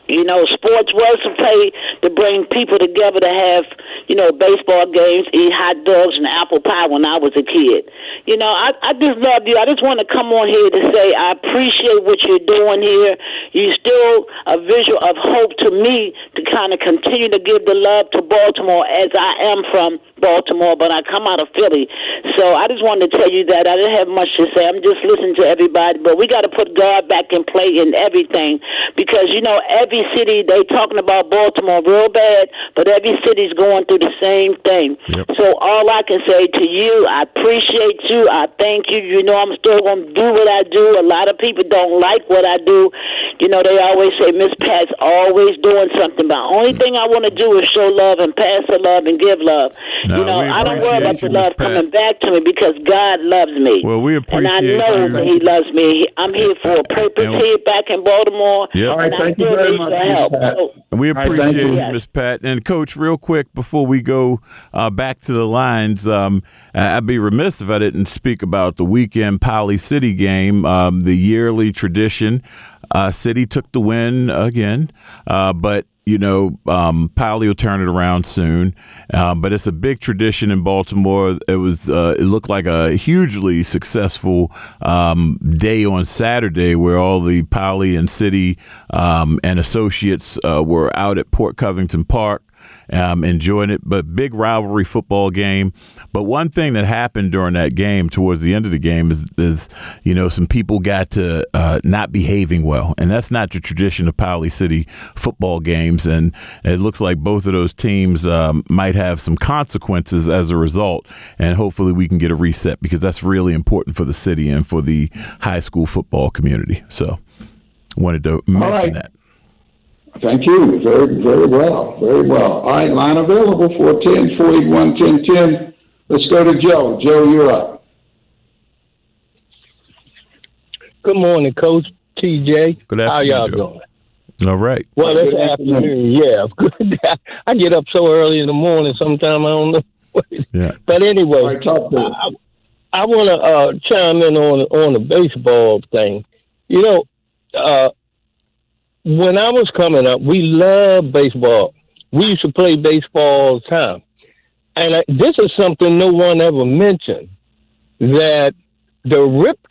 You know, sports was a play to bring people together to have, you know, baseball games, eat hot dogs and apple pie when I was a kid. You know, I, I just love you. I just want to come on here to say I appreciate what you're doing here. You're still a visual of hope to me to kind of continue to give the love to Baltimore, as I am from Baltimore, but I come out of Philly. So I just wanted to tell you that. I didn't have much to say. I'm just listening to everybody. But we got to put God back in play in everything because, you know, every city, they talking about Baltimore real bad, but every city's going through the same thing. Yep. So all I can say to you, I appreciate you. I thank you. You know I'm still going to do what I do. A lot of people don't like what I do. You know, they always say Miss Pat's always doing something. The only thing I want to do is show love and pass the love and give love. Now, you know, I don't worry about the love coming back to me because God loves me. Well, we appreciate you. And I know you. That he loves me. I'm here for a purpose and here back in Baltimore. Yep. All right, thank you very much. We appreciate it, Miss Pat. And, Coach, real quick, before we go uh, back to the lines, um, I'd be remiss if I didn't speak about the weekend Poly City game, um, the yearly tradition. Uh, City took the win again, uh, but, you know, um, Poly will turn it around soon. Uh, but it's a big tradition in Baltimore. It was uh, it looked like a hugely successful um, day on Saturday where all the Poly and City um, and associates uh, were out at Port Covington Park. Um, enjoying it, but big rivalry football game. But one thing that happened during that game, towards the end of the game, is, is you know, some people got to uh, not behaving well, and that's not the tradition of Poly City football games. And it looks like both of those teams um, might have some consequences as a result. And hopefully, we can get a reset because that's really important for the city and for the high school football community. So, wanted to mention that. Thank you. Very, very well. Very well. All right, line available, four ten, four eighty-one, ten ten. Let's go to Joe. Joe, you're up. Good morning, Coach T J. Good afternoon, how y'all Joe. Doing? All right. Well, that's good afternoon. Yeah. Good. I get up so early in the morning sometimes. I don't know. Yeah. But anyway, right, talk to I, I want to uh, chime in on, on the baseball thing. You know, uh, when I was coming up, we loved baseball. We used to play baseball all the time. And I, this is something no one ever mentioned, that the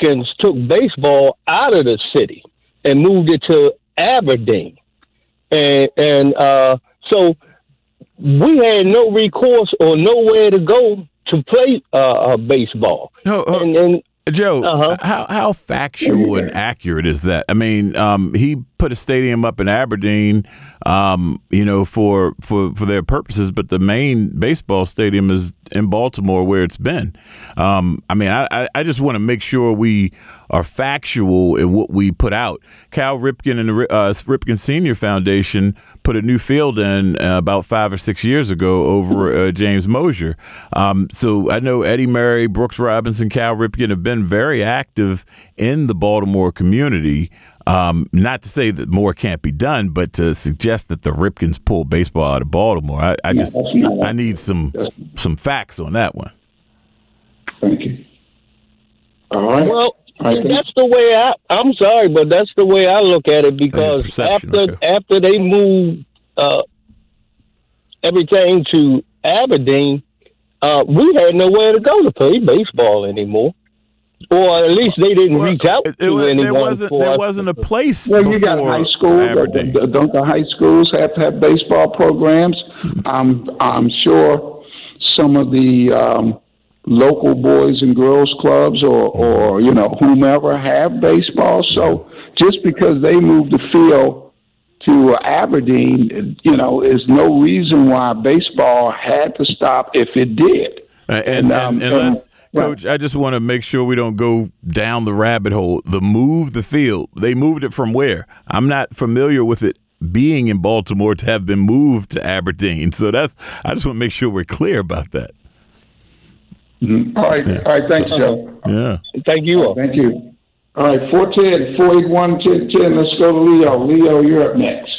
Ripkens took baseball out of the city and moved it to Aberdeen. And, and uh, so we had no recourse or nowhere to go to play uh, baseball. No, uh, and, and Joe, uh-huh. how how factual and accurate is that? I mean, um, he put a stadium up in Aberdeen, um, you know, for, for, for their purposes, but the main baseball stadium is in Baltimore where it's been. Um, I mean, I, I just want to make sure we are factual in what we put out. Cal Ripken and the uh, Ripken Senior Foundation put a new field in uh, about five or six years ago over uh, James Mosier. Um, so I know Eddie Murray, Brooks Robinson, Cal Ripken have been very active in the Baltimore community. Um, not to say that more can't be done, but to suggest that the Ripkens pull baseball out of Baltimore, I, I just I need some some facts on that one. Thank you. All right. Well, that's the way I. I'm sorry, but that's the way I look at it because after okay. after they moved uh, everything to Aberdeen, uh, we had nowhere to go to play baseball anymore. Or at least they didn't well, reach out it, it, to anyone. There wasn't, for there wasn't a place well, before you got high school, Aberdeen. Don't the high schools have to have baseball programs? I'm, I'm sure some of the um, local boys and girls clubs or, or, you know, whomever have baseball. So just because they moved the field to Aberdeen, you know, is no reason why baseball had to stop if it did. Uh, and, and, um, and, and let's... Coach, I just want to make sure we don't go down the rabbit hole. The move, the field, they moved it from where? I'm not familiar with it being in Baltimore to have been moved to Aberdeen. So that's. I just want to make sure we're clear about that. Mm-hmm. All right. Yeah. All right. Thanks, so, Joe. Yeah. Thank you all. Thank you. All right. four ten, four eighty-one, ten ten. Let's go to Leo. Leo, you're up next.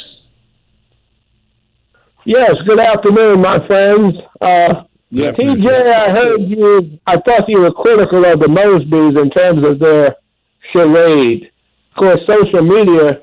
Yes. Good afternoon, my friends. Uh, Yeah, T J, I heard you, I thought you were critical of the Mosbys in terms of their charade. Of course, social media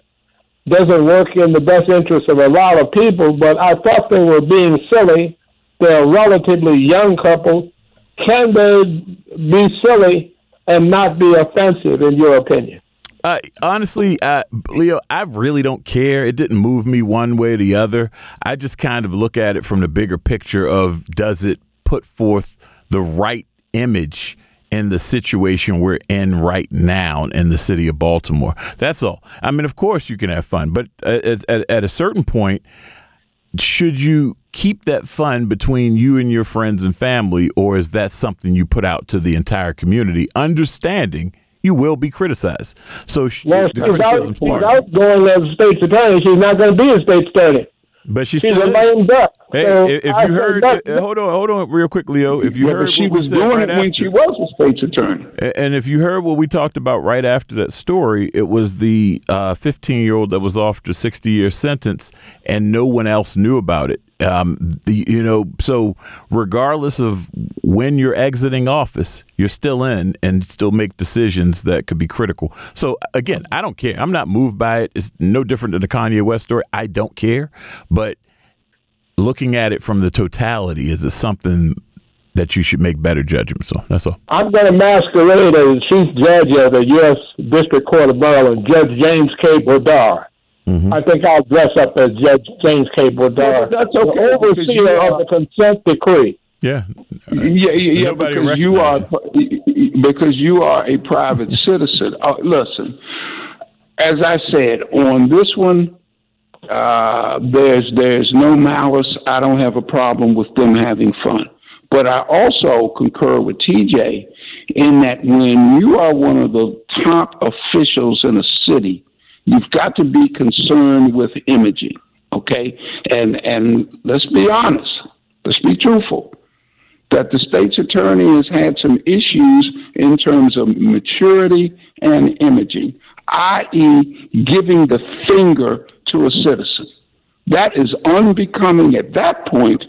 doesn't work in the best interest of a lot of people, but I thought they were being silly. They're a relatively young couple. Can they be silly and not be offensive, in your opinion? Uh, honestly, uh, Leo, I really don't care. It didn't move me one way or the other. I just kind of look at it from the bigger picture of does it put forth the right image in the situation we're in right now in the city of Baltimore. That's all. I mean, of course you can have fun, but at, at, at a certain point, should you keep that fun between you and your friends and family, or is that something you put out to the entire community, understanding you will be criticized? So sh- well, the criticism's part. Without going as state's attorney, she's not going to be a state's attorney. But she she's still a lame duck. Hey, so if I you heard, uh, hold on, hold on, real quick, Leo. If you yeah, heard, she what was doing right it after, when she was a state's attorney. And if you heard what we talked about right after that story, it was the fifteen-year-old that was offered a sixty-year sentence, and no one else knew about it. Um, the, you know, so regardless of when you're exiting office, you're still in and still make decisions that could be critical. So again, I don't care. I'm not moved by it. It's no different than the Kanye West story. I don't care. But looking at it from the totality, is it something that you should make better judgments on? That's all. I'm going to masquerade as chief judge of the U S District Court of Maryland, Judge James K. Brodar. Mm-hmm. I think I'll dress up as Judge James K. Brodar. That's okay. The overseer of the consent decree. Yeah. Uh, yeah, yeah, yeah because, you are, because you are a private citizen. Uh, listen, as I said, on this one, uh, there's there's no malice. I don't have a problem with them having fun. But I also concur with T J in that when you are one of the top officials in a city, you've got to be concerned with imaging, okay? And and let's be honest, let's be truthful, that the state's attorney has had some issues in terms of maturity and imaging, that is giving the finger to a citizen. That is unbecoming at that point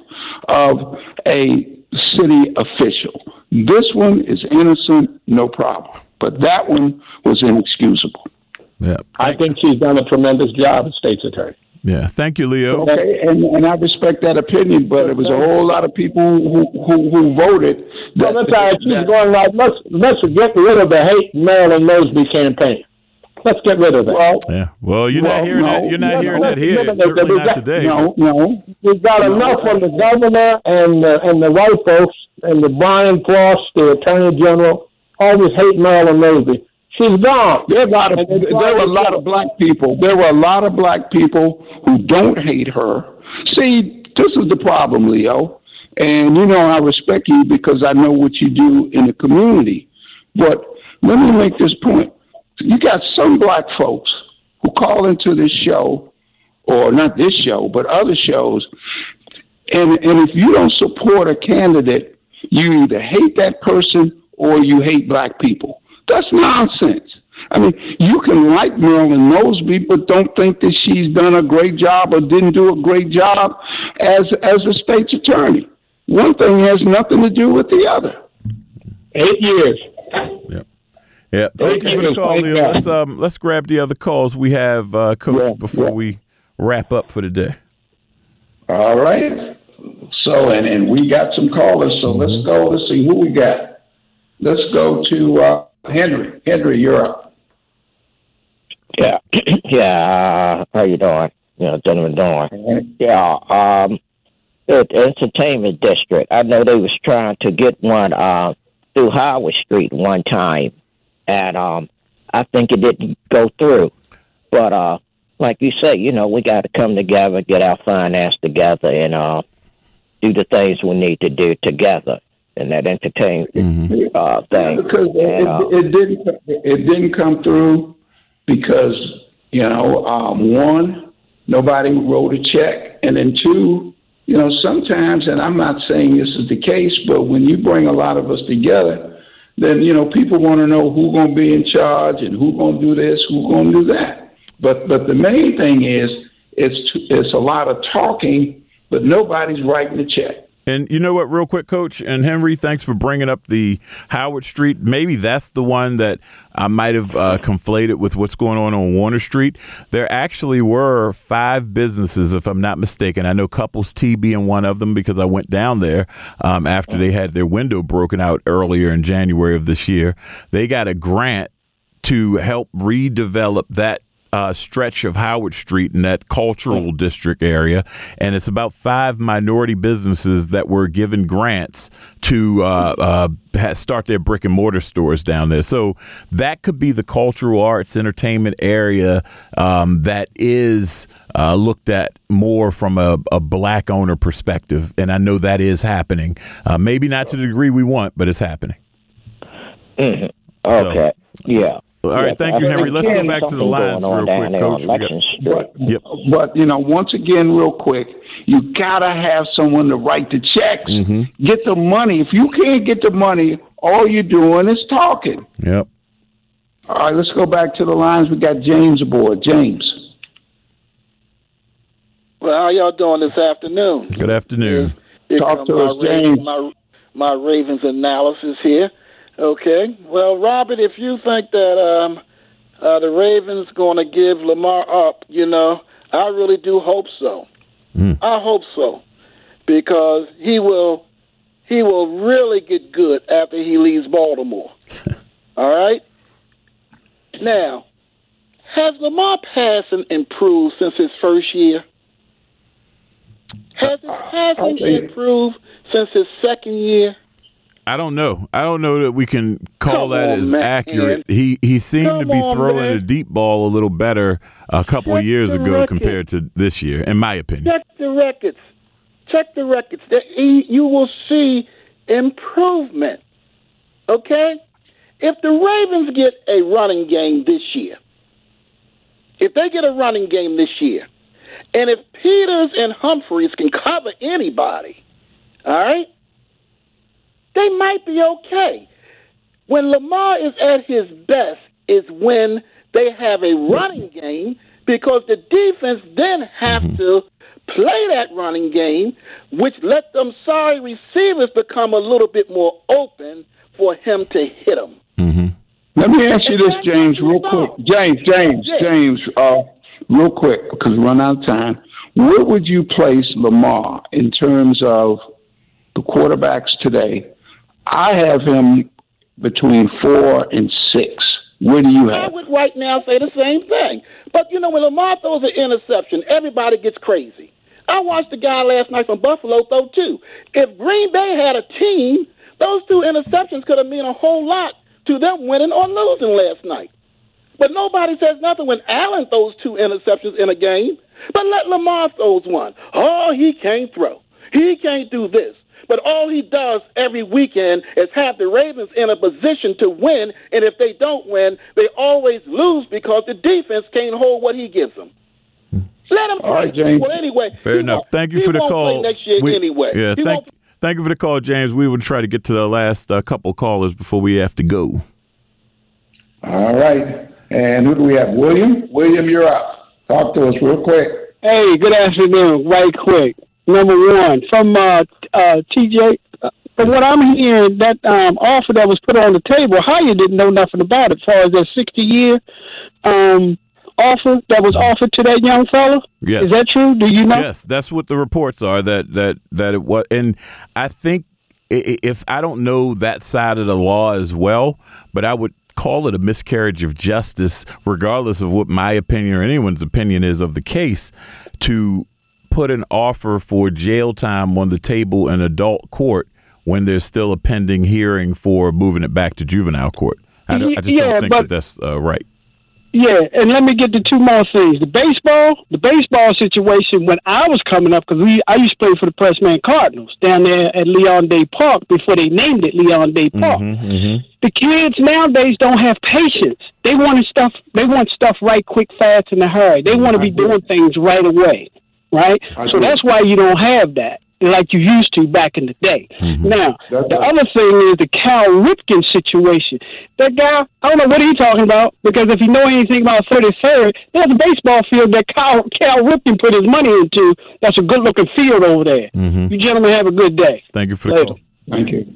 of a city official. This one is innocent, no problem. But that one was inexcusable. Yeah, I think she's done a tremendous job as state's attorney. Yeah, thank you, Leo. Okay, and, and I respect that opinion, but it was a whole lot of people who who, who voted. That, well, that's how that, she's going right. Let's let's get rid of the hate Marilyn Mosby campaign. Let's get rid of it. Well, yeah. well you're well, not hearing no, that. You're not no, hearing no, that here. No, Certainly not got, today. No, no. We've got no. enough from the governor and uh, and the white folks and the Brian Cross, the attorney general. always hate Marilyn Mosby. She's gone. There, got a, there were a lot of black people. There were a lot of black people who don't hate her. See, this is the problem, Leo. And, you know, I respect you because I know what you do in the community. But let me make this point. You got some black folks who call into this show, or not this show, but other shows, and, and if you don't support a candidate, you either hate that person or you hate black people. That's nonsense. I mean, you can like Marilyn Mosby, but don't think that she's done a great job or didn't do a great job as as a state's attorney. One thing has nothing to do with the other. Eight years. Yep. Yeah. Thank Eight you for the call, Leo. Let's, um, let's grab the other calls we have, uh, Coach, yeah, before yeah. we wrap up for the day. All right. So, and, and we got some callers, so let's go. Let's see who we got. Let's go to uh, Henry. Henry, you're up. Yeah. yeah. Uh, how you doing? You know, gentlemen, doing? Yeah. Um, the entertainment district. I know they was trying to get one uh, through Howard Street one time, and um, I think it didn't go through. But uh, like you say, you know, we got to come together, get our finance together, and uh, do the things we need to do together. And that entertainment mm-hmm. uh, thing. Yeah, because and, uh, it, it didn't it didn't come through because, you know, um, one, nobody wrote a check. And then two, you know, sometimes, and I'm not saying this is the case, but when you bring a lot of us together, then, you know, people want to know who's going to be in charge and who's going to do this, who's going to do that. But but the main thing is it's it's a lot of talking, but nobody's writing a check. And you know what, real quick, Coach, and Henry, thanks for bringing up the Howard Street. Maybe that's the one that I might have uh, conflated with what's going on on Warner Street. There actually were five businesses, if I'm not mistaken. I know Couples Tea being one of them because I went down there um, after they had their window broken out earlier in January of this year. They got a grant to help redevelop that Uh, stretch of Howard Street in that cultural district area, and it's about five minority businesses that were given grants to uh, uh, start their brick and mortar stores down there. So that could be the cultural arts entertainment area um, that is uh, looked at more from a, a black owner perspective, and I know that is happening. Uh, maybe not to the degree we want, but it's happening. Mm-hmm. Okay. So, yeah. All right, thank you, Henry. Let's go back to the lines real quick, Coach. But, yep. but, you know, once again, real quick, you got to have someone to write the checks, mm-hmm. get the money. If you can't get the money, all you're doing is talking. Yep. All right, let's go back to the lines. We got James aboard. James. Well, how y'all doing this afternoon? Good afternoon. Here, here Talk to us, James. My, my Ravens analysis here. Okay. Well, Robert, if you think that um, uh, the Ravens going to give Lamar up, you know, I really do hope so. Mm. I hope so, because he will he will really get good after he leaves Baltimore. All right? Now, has Lamar passing improved since his first year? Has his passing improved since his second year? I don't know. I don't know that we can call Come that on, as man. accurate. He he seemed Come to be on, throwing man. a deep ball a little better a couple Check of years ago records. compared to this year, in my opinion. Check the records. Check the records. You will see improvement, okay? If the Ravens get a running game this year, if they get a running game this year, and if Peters and Humphreys can cover anybody, all right, they might be okay. When Lamar is at his best is when they have a running game, because the defense then have mm-hmm. to play that running game, which lets them sorry receivers become a little bit more open for him to hit them. Mm-hmm. Let me ask you this, James, real quick. James, James, James, uh, real quick, because we're running out of time. Where would you place Lamar in terms of the quarterbacks today? I have him between four and six. Where do you have him? I would right now say the same thing. But, you know, when Lamar throws an interception, everybody gets crazy. I watched the guy last night from Buffalo throw two. If Green Bay had a team, those two interceptions could have meant a whole lot to them winning or losing last night. But nobody says nothing when Allen throws two interceptions in a game. But let Lamar throws one. Oh, he can't throw. He can't do this. But all he does every weekend is have the Ravens in a position to win, and if they don't win, they always lose because the defense can't hold what he gives them. Let him all play. Right, James. Well, anyway, fair enough. Thank you for the call. Next year we, anyway. Yeah, thank, thank you for the call, James. We will try to get to the last uh, couple callers before we have to go. All right. And who do we have? William? William, you're up. Talk to us real quick. Hey, good afternoon. Right quick. Number one, from uh, uh, T J, uh, from what I'm hearing, that um, offer that was put on the table, Hire didn't know nothing about it as far as that sixty-year um, offer that was offered to that young fella? Yes. Is that true? Do you know? Yes, that's what the reports are, that, that, that it was. And I think, if I don't know that side of the law as well, but I would call it a miscarriage of justice, regardless of what my opinion or anyone's opinion is of the case, to put an offer for jail time on the table in adult court when there's still a pending hearing for moving it back to juvenile court. I, don't, I just yeah, don't think but, that that's uh, right. Yeah, and let me get to two more things. The baseball, the baseball situation when I was coming up, because I used to play for the Pressman Cardinals down there at Leon Day Park before they named it Leon Day Park. Mm-hmm, mm-hmm. The kids nowadays don't have patience. They want stuff. They want stuff right, quick, fast, in a hurry. They want to be doing things right away. Right? So that's why you don't have that like you used to back in the day. Mm-hmm. Now, that's the right. Other thing is the Cal Ripken situation. That guy, I don't know what he's talking about, because if you know anything about thirty-third, there's a baseball field that Cal, Cal Ripken put his money into. That's a good-looking field over there. Mm-hmm. You gentlemen have a good day. Thank you for the call. Thank you.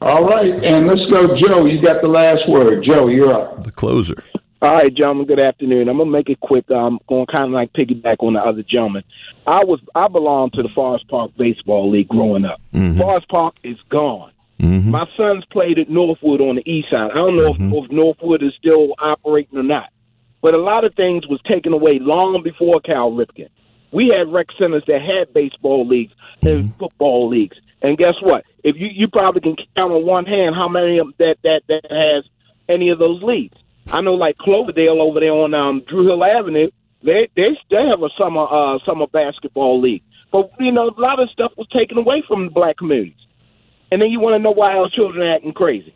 All right, and let's go, Joe. You got the last word. Joe, you're up. The closer. All right, gentlemen, good afternoon. I'm going to make it quick. I'm going to kind of like piggyback on the other gentleman. I was I belonged to the Forest Park Baseball League growing up. Mm-hmm. Forest Park is gone. Mm-hmm. My sons played at Northwood on the east side. I don't know mm-hmm. if, if Northwood is still operating or not, but a lot of things was taken away long before Cal Ripken. We had rec centers that had baseball leagues mm-hmm. and football leagues. And guess what? If you, you probably can count on one hand how many of that, that, that has any of those leagues. I know, like Cloverdale over there on um, Drew Hill Avenue, they they they have a summer uh, summer basketball league. But you know, a lot of stuff was taken away from the black communities. And then you want to know why our children are acting crazy.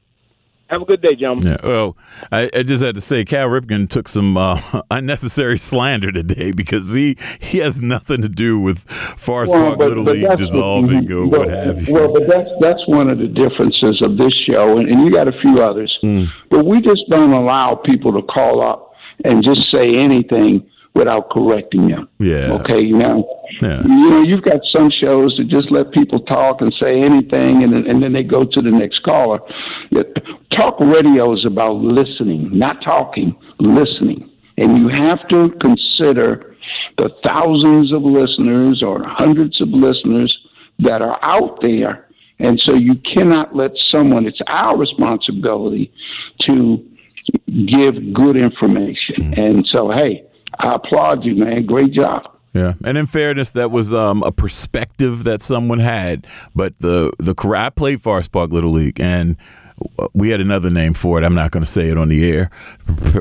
Have a good day, gentlemen. Yeah, well, I, I just had to say, Cal Ripken took some uh, unnecessary slander today because he, he has nothing to do with Forest well, Park but, Little but League dissolving what, or but, what have you. Well, but that's, that's one of the differences of this show, and, and you got a few others. Mm. But we just don't allow people to call up and just say anything without correcting them. Yeah. Okay, you know? Yeah. You know, you've got some shows that just let people talk and say anything, and, and then they go to the next caller. Talk radio is about listening, not talking, listening. And you have to consider the thousands of listeners or hundreds of listeners that are out there. And so you cannot let someone, it's our responsibility to give good information. And so, hey, I applaud you, man. Great job. Yeah, and in fairness, that was um, a perspective that someone had. But the the I played Forest Park Little League, and we had another name for it. I'm not going to say it on the air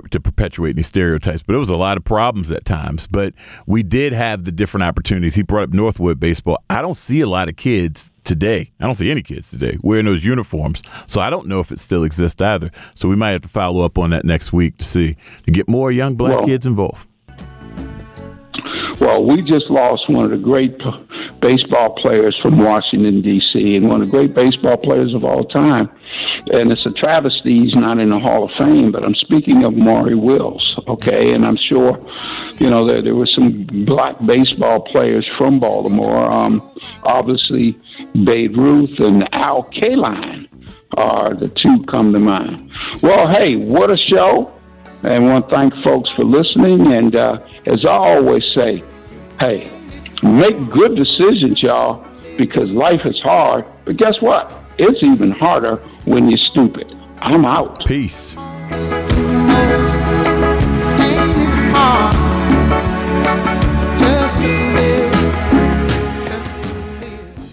to perpetuate any stereotypes, but it was a lot of problems at times. But we did have the different opportunities. He brought up Northwood baseball. I don't see a lot of kids today. I don't see any kids today wearing those uniforms. So I don't know if it still exists either. So we might have to follow up on that next week to see, to get more young black well, kids involved. Well, we just lost one of the great p- baseball players from Washington, D C, and one of the great baseball players of all time. And it's a travesty he's not in the Hall of Fame, but I'm speaking of Maury Wills, okay? And I'm sure, you know, there, there were some black baseball players from Baltimore. Um, obviously, Babe Ruth and Al Kaline are the two come to mind. Well, hey, what a show. And I want to thank folks for listening. And uh, as I always say, hey, make good decisions, y'all, because life is hard. But guess what? It's even harder when you're stupid. I'm out. Peace.